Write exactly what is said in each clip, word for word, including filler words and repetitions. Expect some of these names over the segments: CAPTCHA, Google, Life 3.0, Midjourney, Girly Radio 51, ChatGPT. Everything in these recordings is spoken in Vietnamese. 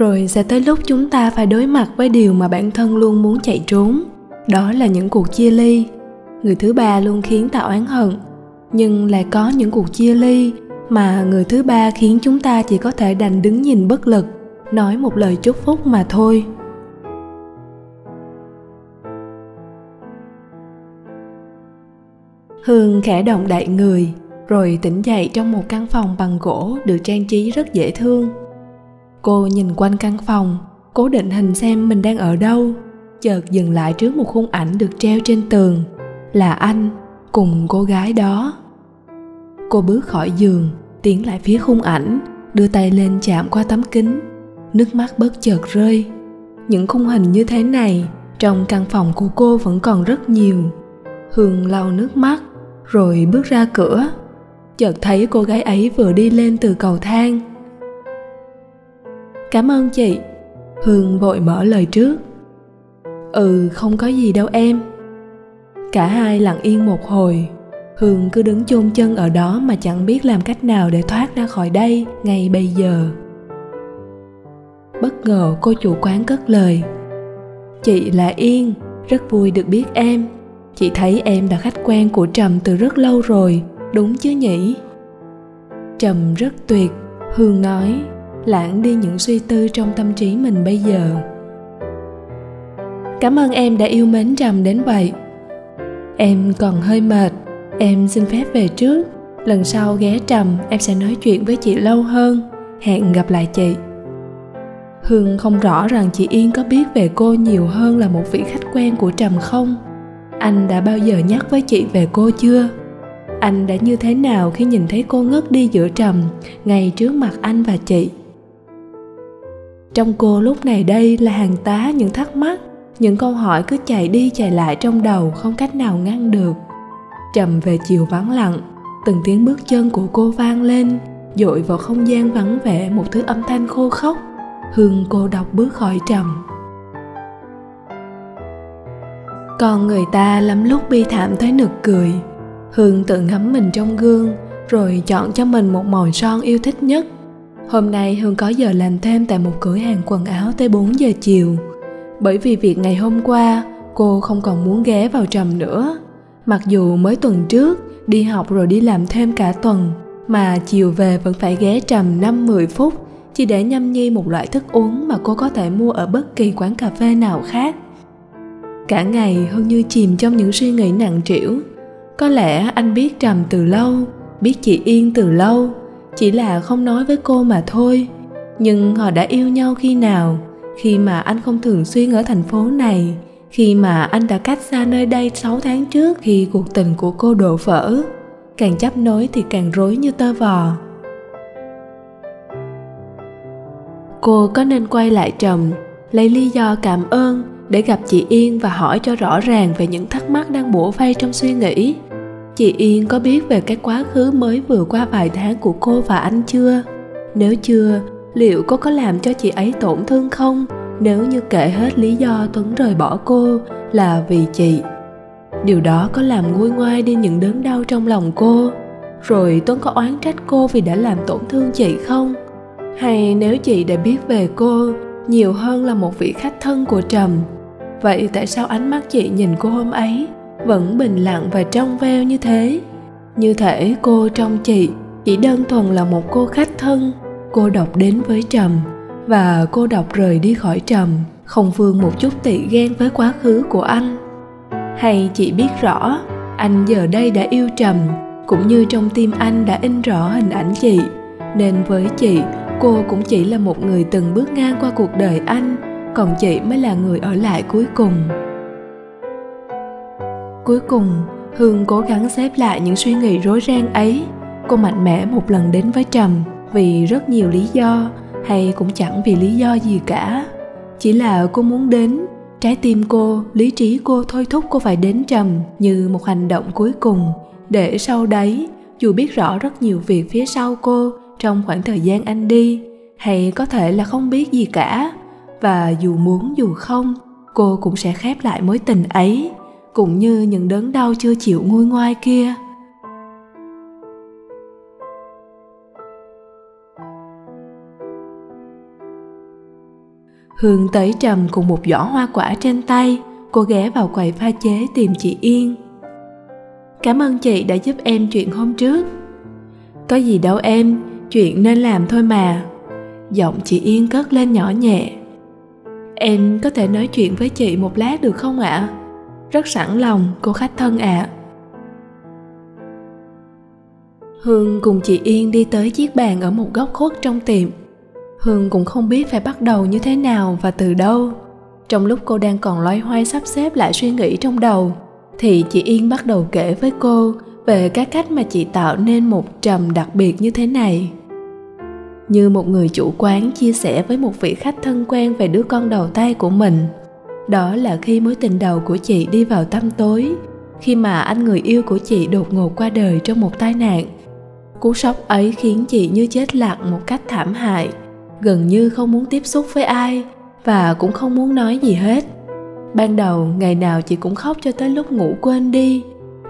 Rồi sẽ tới lúc chúng ta phải đối mặt với điều mà bản thân luôn muốn chạy trốn. Đó là những cuộc chia ly. Người thứ ba luôn khiến ta oán hận, nhưng lại có những cuộc chia ly mà người thứ ba khiến chúng ta chỉ có thể đành đứng nhìn bất lực, nói một lời chúc phúc mà thôi. Hương khẽ động đậy người, rồi tỉnh dậy trong một căn phòng bằng gỗ được trang trí rất dễ thương. Cô nhìn quanh căn phòng, cố định hình xem mình đang ở đâu, chợt dừng lại trước một khung ảnh được treo trên tường. Là anh, cùng cô gái đó. Cô bước khỏi giường, tiến lại phía khung ảnh, đưa tay lên chạm qua tấm kính. Nước mắt bất chợt rơi. Những khung hình như thế này trong căn phòng của cô vẫn còn rất nhiều. Hương lau nước mắt, rồi bước ra cửa. Chợt thấy cô gái ấy vừa đi lên từ cầu thang. Cảm ơn chị. Hương vội mở lời trước. Ừ, không có gì đâu em. Cả hai lặng yên một hồi. Hương cứ đứng chôn chân ở đó mà chẳng biết làm cách nào để thoát ra khỏi đây ngay bây giờ. Bất ngờ cô chủ quán cất lời. Chị là Yên, rất vui được biết em. Chị thấy em là khách quen của Trầm từ rất lâu rồi, đúng chứ nhỉ? Trầm rất tuyệt, Hương nói, lãng đi những suy tư trong tâm trí mình bây giờ. Cảm ơn em đã yêu mến Trầm đến vậy. Em còn hơi mệt, em xin phép về trước. Lần sau ghé Trầm, em sẽ nói chuyện với chị lâu hơn. Hẹn gặp lại chị. Hương không rõ rằng chị Yên có biết về cô nhiều hơn là một vị khách quen của Trầm không? Anh đã bao giờ nhắc với chị về cô chưa? Anh đã như thế nào khi nhìn thấy cô ngất đi giữa Trầm, ngay trước mặt anh và chị? Trong cô lúc này đây là hàng tá những thắc mắc, những câu hỏi cứ chạy đi chạy lại trong đầu không cách nào ngăn được. Trầm về chiều vắng lặng, từng tiếng bước chân của cô vang lên, dội vào không gian vắng vẻ một thứ âm thanh khô khốc. Hương cô độc bước khỏi Trầm. Còn người ta lắm lúc bi thảm tới nực cười. Hương tự ngắm mình trong gương, rồi chọn cho mình một màu son yêu thích nhất. Hôm nay Hương có giờ làm thêm tại một cửa hàng quần áo tới bốn giờ chiều. Bởi vì việc ngày hôm qua, cô không còn muốn ghé vào Trầm nữa. Mặc dù mới tuần trước, đi học rồi đi làm thêm cả tuần, mà chiều về vẫn phải ghé Trầm năm mười phút, chỉ để nhâm nhi một loại thức uống mà cô có thể mua ở bất kỳ quán cà phê nào khác. Cả ngày Hương như chìm trong những suy nghĩ nặng trĩu. Có lẽ anh biết Trầm từ lâu, biết chị Yên từ lâu, chỉ là không nói với cô mà thôi. Nhưng họ đã yêu nhau khi nào? Khi mà anh không thường xuyên ở thành phố này, khi mà anh đã cách xa nơi đây sáu tháng trước khi cuộc tình của cô đổ vỡ. Càng chấp nối thì càng rối như tơ vò. Cô có nên quay lại Trầm, lấy lý do cảm ơn để gặp chị Yên và hỏi cho rõ ràng về những thắc mắc đang bủa vây trong suy nghĩ? Chị Yên có biết về cái quá khứ mới vừa qua vài tháng của cô và anh chưa? Nếu chưa, liệu cô có làm cho chị ấy tổn thương không nếu như kể hết lý do Tuấn rời bỏ cô là vì chị? Điều đó có làm nguôi ngoai đi những đớn đau trong lòng cô? Rồi Tuấn có oán trách cô vì đã làm tổn thương chị không? Hay nếu chị đã biết về cô nhiều hơn là một vị khách thân của Trầm, vậy tại sao ánh mắt chị nhìn cô hôm ấy vẫn bình lặng và trong veo như thế? Như thể cô trong chị chỉ đơn thuần là một cô khách thân. Cô độc đến với Trầm, và cô độc rời đi khỏi Trầm, không vương một chút tị ghen với quá khứ của anh. Hay chị biết rõ anh giờ đây đã yêu Trầm, cũng như trong tim anh đã in rõ hình ảnh chị, nên với chị, cô cũng chỉ là một người từng bước ngang qua cuộc đời anh, còn chị mới là người ở lại cuối cùng. Cuối cùng, Hương cố gắng xếp lại những suy nghĩ rối ren ấy. Cô mạnh mẽ một lần đến với Trầm vì rất nhiều lý do, hay cũng chẳng vì lý do gì cả. Chỉ là cô muốn đến, trái tim cô, lý trí cô thôi thúc cô phải đến Trầm như một hành động cuối cùng, để sau đấy, dù biết rõ rất nhiều việc phía sau cô trong khoảng thời gian anh đi, hay có thể là không biết gì cả, và dù muốn dù không, cô cũng sẽ khép lại mối tình ấy, cũng như những đớn đau chưa chịu nguôi ngoai kia. Hương tới Trầm cùng một giỏ hoa quả trên tay. Cô ghé vào quầy pha chế tìm chị Yên. Cảm ơn chị đã giúp em chuyện hôm trước. Có gì đâu em, chuyện nên làm thôi mà. Giọng chị Yên cất lên nhỏ nhẹ. Em có thể nói chuyện với chị một lát được không ạ? Rất sẵn lòng, cô khách thân ạ. Hương cùng chị Yên đi tới chiếc bàn ở một góc khuất trong tiệm. Hương cũng không biết phải bắt đầu như thế nào và từ đâu. Trong lúc cô đang còn loay hoay sắp xếp lại suy nghĩ trong đầu, thì chị Yên bắt đầu kể với cô về các cách mà chị tạo nên một Trầm đặc biệt như thế này. Như một người chủ quán chia sẻ với một vị khách thân quen về đứa con đầu tay của mình. Đó là khi mối tình đầu của chị đi vào tăm tối, khi mà anh người yêu của chị đột ngột qua đời trong một tai nạn. Cú sốc ấy khiến chị như chết lặng một cách thảm hại, gần như không muốn tiếp xúc với ai và cũng không muốn nói gì hết. Ban đầu ngày nào chị cũng khóc cho tới lúc ngủ quên đi,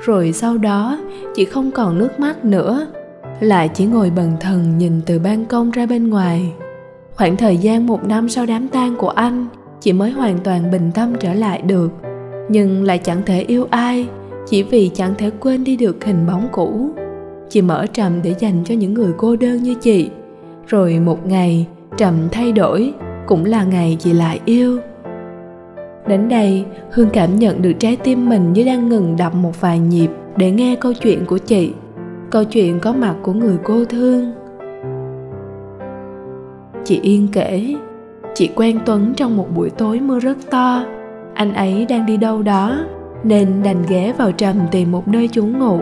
rồi sau đó chị không còn nước mắt nữa, lại chỉ ngồi bần thần nhìn từ ban công ra bên ngoài. Khoảng thời gian một năm sau đám tang của anh, chị mới hoàn toàn bình tâm trở lại được, nhưng lại chẳng thể yêu ai, chỉ vì chẳng thể quên đi được hình bóng cũ. Chị mở Trầm để dành cho những người cô đơn như chị. Rồi một ngày Trầm thay đổi, cũng là ngày chị lại yêu. Đến đây Hương cảm nhận được trái tim mình như đang ngừng đập một vài nhịp để nghe câu chuyện của chị. Câu chuyện có mặt của người cô thương. Chị Yên kể, chị quen Tuấn trong một buổi tối mưa rất to. Anh ấy đang đi đâu đó nên đành ghé vào Trầm tìm một nơi trú ngụ.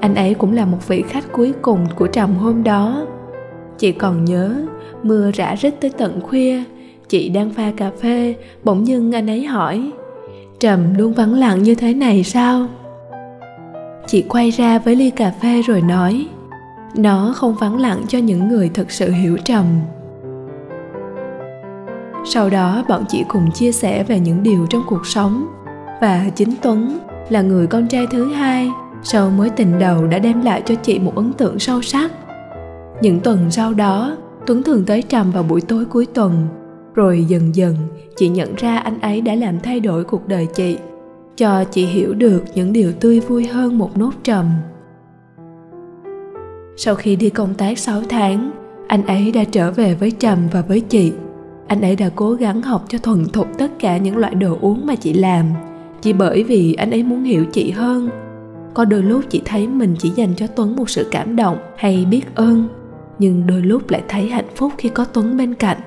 Anh ấy cũng là một vị khách cuối cùng của Trầm hôm đó. Chị còn nhớ, mưa rã rít tới tận khuya, chị đang pha cà phê, bỗng dưng anh ấy hỏi: Trầm luôn vắng lặng như thế này sao? Chị quay ra với ly cà phê rồi nói: Nó không vắng lặng cho những người thật sự hiểu Trầm. Sau đó bọn chị cùng chia sẻ về những điều trong cuộc sống. Và chính Tuấn là người con trai thứ hai sau mối tình đầu đã đem lại cho chị một ấn tượng sâu sắc. Những tuần sau đó, Tuấn thường tới Trầm vào buổi tối cuối tuần. Rồi dần dần, chị nhận ra anh ấy đã làm thay đổi cuộc đời chị, cho chị hiểu được những điều tươi vui hơn một nốt trầm. Sau khi đi công tác sáu tháng, anh ấy đã trở về với Trầm và với chị. Anh ấy đã cố gắng học cho thuần thục tất cả những loại đồ uống mà chị làm, chỉ bởi vì anh ấy muốn hiểu chị hơn. Có đôi lúc chị thấy mình chỉ dành cho Tuấn một sự cảm động hay biết ơn, nhưng đôi lúc lại thấy hạnh phúc khi có Tuấn bên cạnh.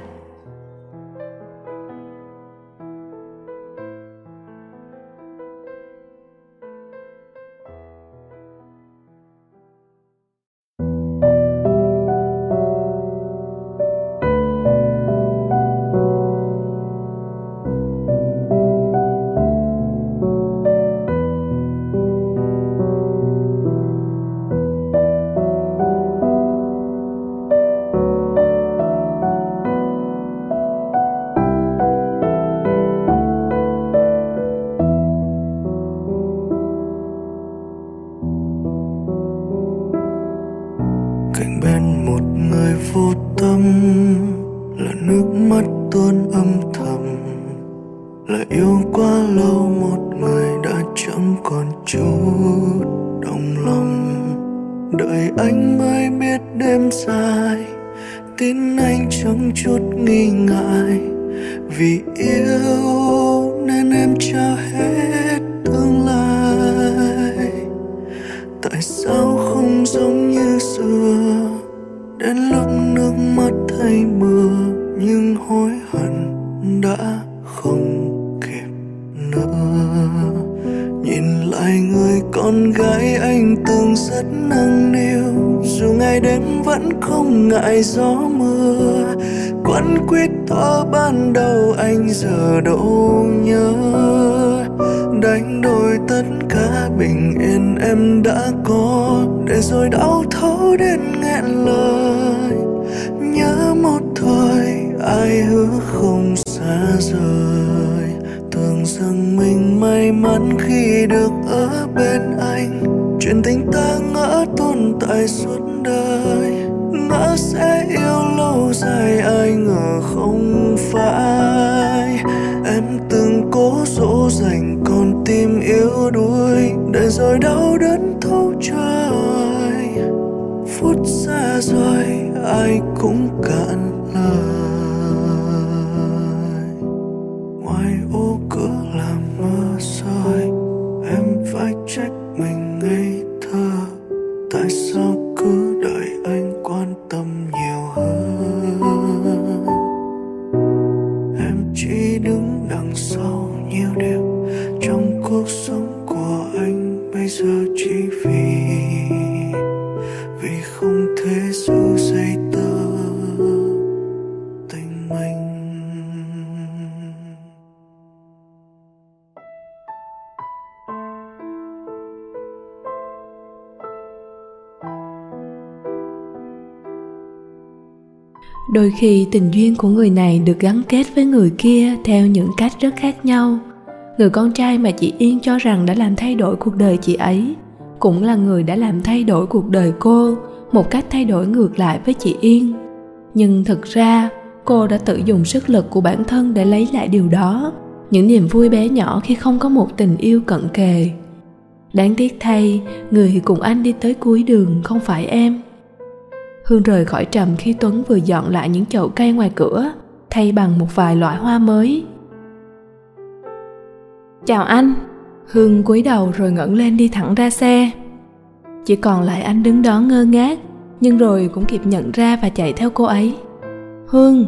Sẽ yêu lâu dài ai ngờ không phải. dỗ dành con tim yếu đuối để rồi đau đớn thấu trời. Phút xa rồi ai cũng cạn lời, ngoài ô cửa là mưa rồi em phải trách mình ngây thơ. Tại sao cứ đợi anh quan tâm nhiều hơn, em chỉ đứng đằng sau nhiều điều trong cuộc sống của anh bây giờ, chỉ vì vì không thể giữ dây tơ tình mình. Đôi khi tình duyên của người này được gắn kết với người kia theo những cách rất khác nhau. Người con trai mà chị Yên cho rằng đã làm thay đổi cuộc đời chị ấy cũng là người đã làm thay đổi cuộc đời cô, một cách thay đổi ngược lại với chị Yên. Nhưng thực ra, cô đã tự dùng sức lực của bản thân để lấy lại điều đó, những niềm vui bé nhỏ khi không có một tình yêu cận kề. Đáng tiếc thay, người cùng anh đi tới cuối đường không phải em. Hương rời khỏi Trầm khi Tuấn vừa dọn lại những chậu cây ngoài cửa, thay bằng một vài loại hoa mới. Chào anh. Hương cúi đầu rồi ngẩng lên đi thẳng ra xe. Chỉ còn lại anh đứng đó ngơ ngác, nhưng rồi cũng kịp nhận ra và chạy theo cô ấy. Hương!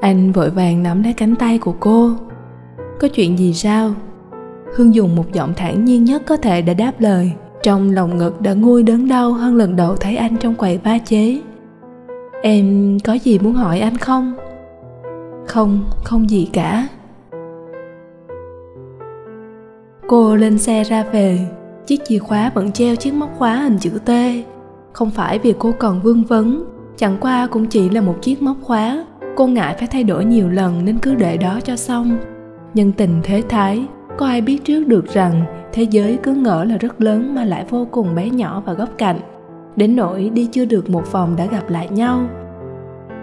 Anh vội vàng nắm lấy cánh tay của cô. Có chuyện gì sao? Hương dùng một giọng thản nhiên nhất có thể để đáp lời. Trong lòng ngực đã nguôi đớn đau hơn lần đầu thấy anh trong quầy pha chế. Em có gì muốn hỏi anh không? Không, không gì cả. Cô lên xe ra về, chiếc chìa khóa vẫn treo chiếc móc khóa hình chữ T. Không phải vì cô còn vương vấn, chẳng qua cũng chỉ là một chiếc móc khóa. Cô ngại phải thay đổi nhiều lần nên cứ để đó cho xong. Nhân tình thế thái, có ai biết trước được rằng thế giới cứ ngỡ là rất lớn mà lại vô cùng bé nhỏ và góc cạnh, đến nỗi đi chưa được một vòng đã gặp lại nhau.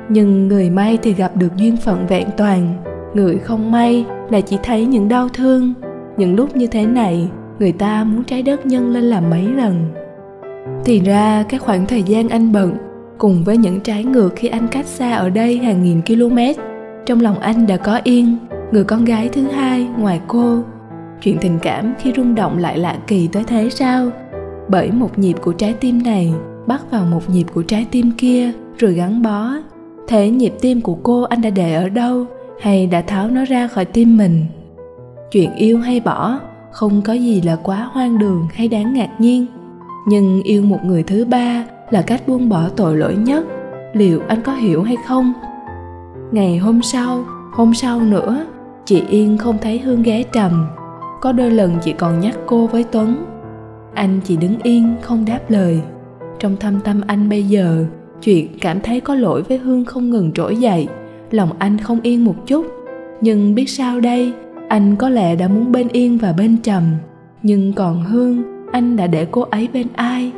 Nhưng người may thì gặp được duyên phận vẹn toàn, người không may là chỉ thấy những đau thương. Những lúc như thế này, người ta muốn trái đất nhân lên là mấy lần. Thì ra cái khoảng thời gian anh bận, cùng với những trái ngược khi anh cách xa ở đây hàng nghìn km, trong lòng anh đã có Yên, người con gái thứ hai ngoài cô. Chuyện tình cảm khi rung động lại lạ kỳ tới thế sao? Bởi một nhịp của trái tim này bắt vào một nhịp của trái tim kia rồi gắn bó. Thế nhịp tim của cô anh đã để ở đâu, hay đã tháo nó ra khỏi tim mình? Chuyện yêu hay bỏ không có gì là quá hoang đường hay đáng ngạc nhiên. Nhưng yêu một người thứ ba là cách buông bỏ tội lỗi nhất. Liệu anh có hiểu hay không? Ngày hôm sau, hôm sau nữa, chị Yên không thấy Hương ghé Trầm. Có đôi lần chị còn nhắc cô với Tuấn. Anh chỉ đứng yên không đáp lời. Trong thâm tâm anh bây giờ, chuyện cảm thấy có lỗi với Hương không ngừng trỗi dậy. Lòng anh không yên một chút. Nhưng biết sao đây, anh có lẽ đã muốn bên Yên và bên Trầm. Nhưng còn Hương, anh đã để cô ấy bên ai?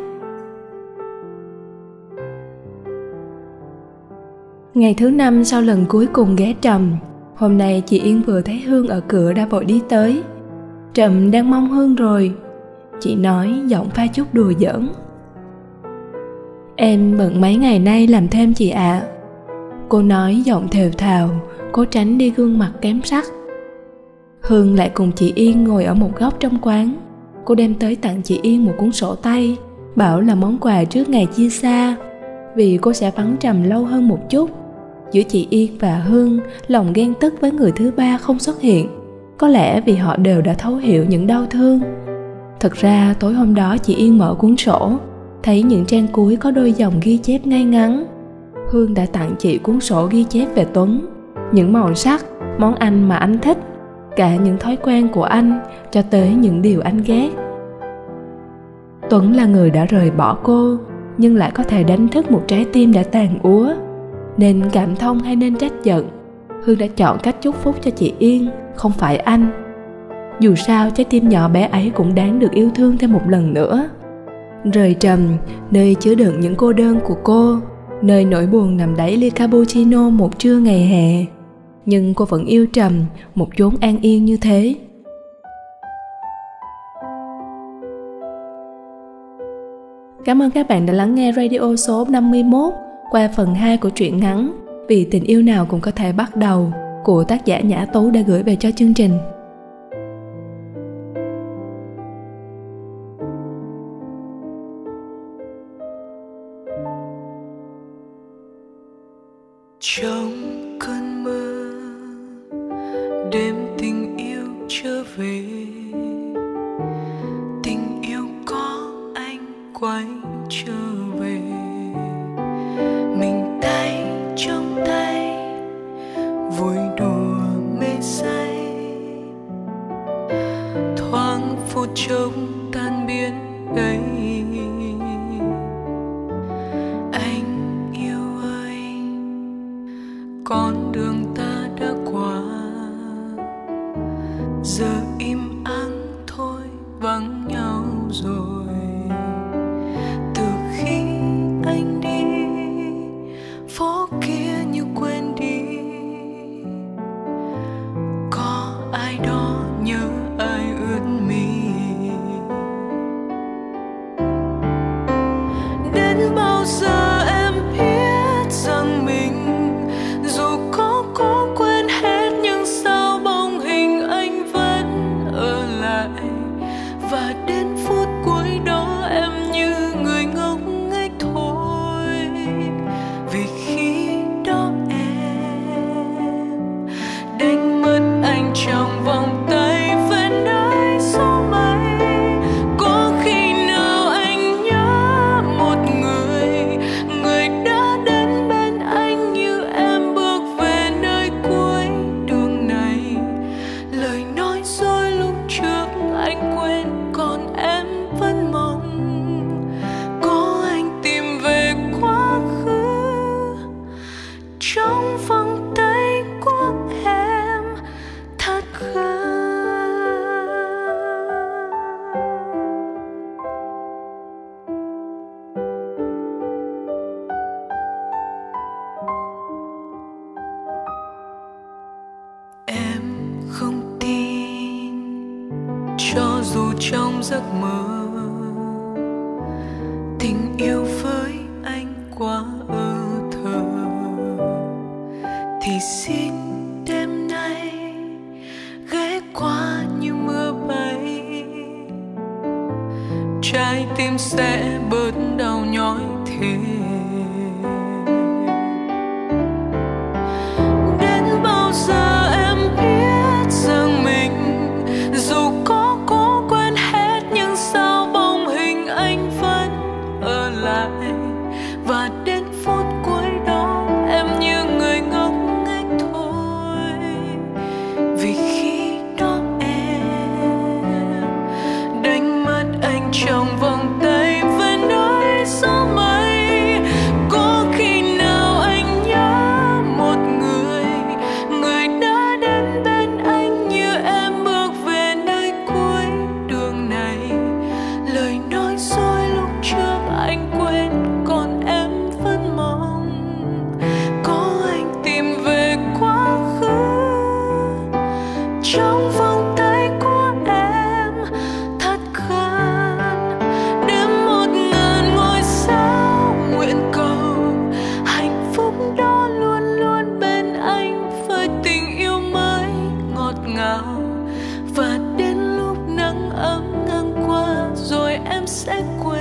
Ngày thứ năm sau lần cuối cùng ghé Trầm, hôm nay chị Yên vừa thấy Hương ở cửa đã vội đi tới. Trầm đang mong Hương rồi, chị nói giọng pha chút đùa giỡn. Em bận mấy ngày nay làm thêm chị ạ. À. Cô nói giọng thều thào, cố tránh đi gương mặt kém sắc. Hương lại cùng chị Yên ngồi ở một góc trong quán. Cô đem tới tặng chị Yên một cuốn sổ tay, bảo là món quà trước ngày chia xa, vì cô sẽ vắng Trầm lâu hơn một chút. Giữa chị Yên và Hương, lòng ghen tức với người thứ ba không xuất hiện. Có lẽ vì họ đều đã thấu hiểu những đau thương. Thật ra tối hôm đó chị Yên mở cuốn sổ, thấy những trang cuối có đôi dòng ghi chép ngay ngắn. Hương đã tặng chị cuốn sổ ghi chép về Tuấn, những màu sắc, món ăn mà anh thích, cả những thói quen của anh cho tới những điều anh ghét. Tuấn là người đã rời bỏ cô, nhưng lại có thể đánh thức một trái tim đã tàn úa. Nên cảm thông hay nên trách giận, Hương đã chọn cách chúc phúc cho chị Yên, không phải anh. Dù sao trái tim nhỏ bé ấy cũng đáng được yêu thương thêm một lần nữa. Rời Trầm, nơi chứa đựng những cô đơn của cô, nơi nỗi buồn nằm đáy ly cappuccino một trưa ngày hè, nhưng cô vẫn yêu Trầm, một chốn an yên như thế. Cảm ơn các bạn đã lắng nghe radio số năm mươi mốt qua phần hai của truyện ngắn Vì tình yêu nào cũng có thể bắt đầu của tác giả Nhã Tú đã gửi về cho chương trình. Trong cơn mơ đêm tình yêu trở về, tình yêu có anh quay trở về, mình tay trong tay vui đùa mê say, thoáng phút trông tan biến ấy. Con đường ta đã qua, giờ im ắng thôi vắng nhau rồi. Từ khi anh đi, phố kia như quên đi. Có ai đó nhớ ai ướt mi. Đến bao giờ? Trong giấc mơ tình yêu với anh quá ơ thơ, thì xin đêm nay ghé qua như mưa bay, trái tim sẽ bớt đau nhói thêm. Và đến phút cuối đó em như người ngốc nghếch thôi, vì khi đó em đánh mất anh trong vòng tay về nơi gió mây. Có khi nào anh nhớ một người, người đã đến bên anh như em bước về nơi cuối đường này. Lời nói dối lúc trước anh quên, và đến lúc nắng ấm ngang qua rồi em sẽ quên.